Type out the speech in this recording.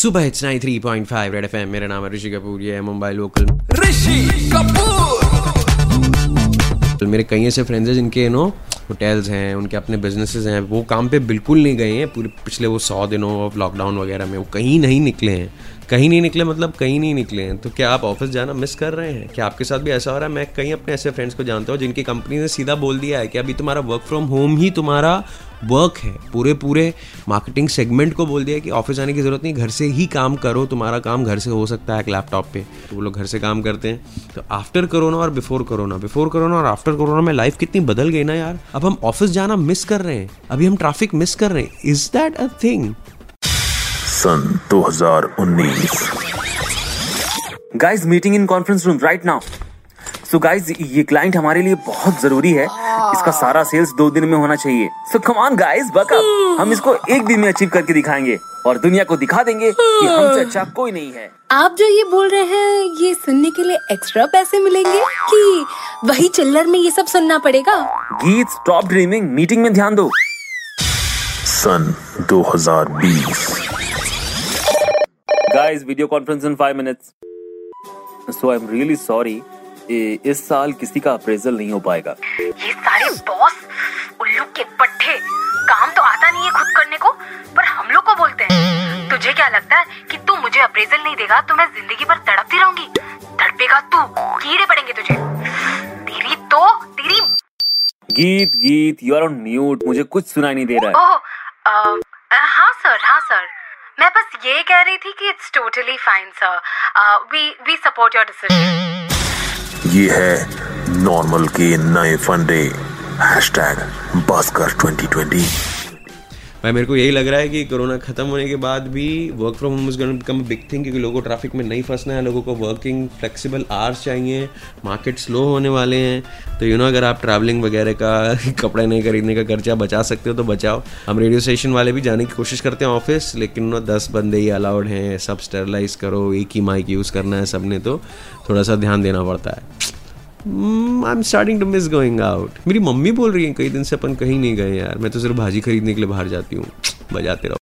सुबह it's 93.5 red F. M नाम है ऋषि कपूर, ये है मुंबई लोकल ऋषि कपूर। मेरे कई ऐसे फ्रेंड्स हैं जिनके होटल्स हैं, उनके अपने बिजनेसेस हैं, वो काम पे बिल्कुल नहीं गए हैं पूरे पिछले 100 दिनों ऑफ लॉकडाउन वगैरह में। वो कहीं नहीं निकले हैं, तो क्या आप ऑफिस जाना मिस कर रहे हैं? क्या आपके साथ भी ऐसा हो रहा है? मैं कई अपने ऐसे फ्रेंड्स को जानता हूँ जिनकी कंपनी ने सीधा बोल दिया है कि अभी तुम्हारा वर्क फ्रॉम होम ही तुम्हारा वर्क है। पूरे मार्केटिंग सेगमेंट को बोल दिया कि ऑफिस आने की ज़रूरत नहीं, घर से ही काम करो, तुम्हारा काम घर से हो सकता है एक लैपटॉप पे। तो वो लोग घर से काम करते हैं। तो आफ्टर कोरोना और बिफोर कोरोना और आफ्टर कोरोना में लाइफ कितनी बदल गई ना यार। अब हम ऑफिस जाना मिस कर रहे हैं, अभी हम ट्रैफिक मिस कर रहे हैं। Is that a thing? सन 2019 guys, meeting in conference room right now. So guys, ये क्लाइंट हमारे लिए बहुत जरूरी है, इसका सारा सेल्स 2 दिन में होना चाहिए। So come on guys, buck up, हम इसको 1 दिन में अचीव करके दिखाएंगे और दुनिया को दिखा देंगे कि हमसे अच्छा कोई नहीं है। आप जो ये बोल रहे हैं, ये सुनने के लिए एक्स्ट्रा पैसे मिलेंगे कि वही चिल्लर में ये सब सुनना पड़ेगा? गीत स्टॉप ड्रीमिंग, मीटिंग में ध्यान दो। सन 2020 गाइज, video conference in 5 minutes. So I am really sorry, इस साल किसी का अप्रेजल नहीं हो पाएगा। ये सारे बॉस उल्लू के पट्टे, काम तो आता नहीं है खुद करने को, पर हम लोग को बोलते हैं। तुझे क्या लगता है कि तू मुझे अप्रेजल नहीं देगा तो मैं जिंदगी भर तड़पती रहूंगी? तड़पेगा तू, कीड़े पड़ेंगे तुझे। तेरी गीत यू आर ऑन म्यूट, मुझे कुछ सुनाई नहीं दे रहा है। हाँ सर, मैं बस ये कह रही थी कि it's totally fine sir, we support your decision. ये है नॉर्मल के नए फंडे, #Baskar2020। भाई मेरे को यही लग रहा है कि कोरोना खत्म होने के बाद भी work from home is going to become a big thing, क्योंकि लोगों को ट्रैफिक में नहीं फंसना है, लोगों को वर्किंग फ्लेक्सिबल आवर्स चाहिए, मार्केट स्लो होने वाले हैं। तो अगर आप ट्रैवलिंग वगैरह का, कपड़े नहीं खरीदने का खर्चा बचा सकते हो तो बचाओ। हम रेडियो स्टेशन वाले भी जाने की कोशिश करते हैं ऑफिस, लेकिन 10 बंदे ही अलाउड हैं, सब स्टरलाइज करो, एक ही माइक यूज़ करना है सबने, तो थोड़ा सा ध्यान देना पड़ता है। I'm starting to miss going out। मेरी मम्मी बोल रही है कई दिन से अपन कहीं नहीं गए यार, मैं तो सिर्फ भाजी खरीदने के लिए बाहर जाती हूँ। बजाते रहो।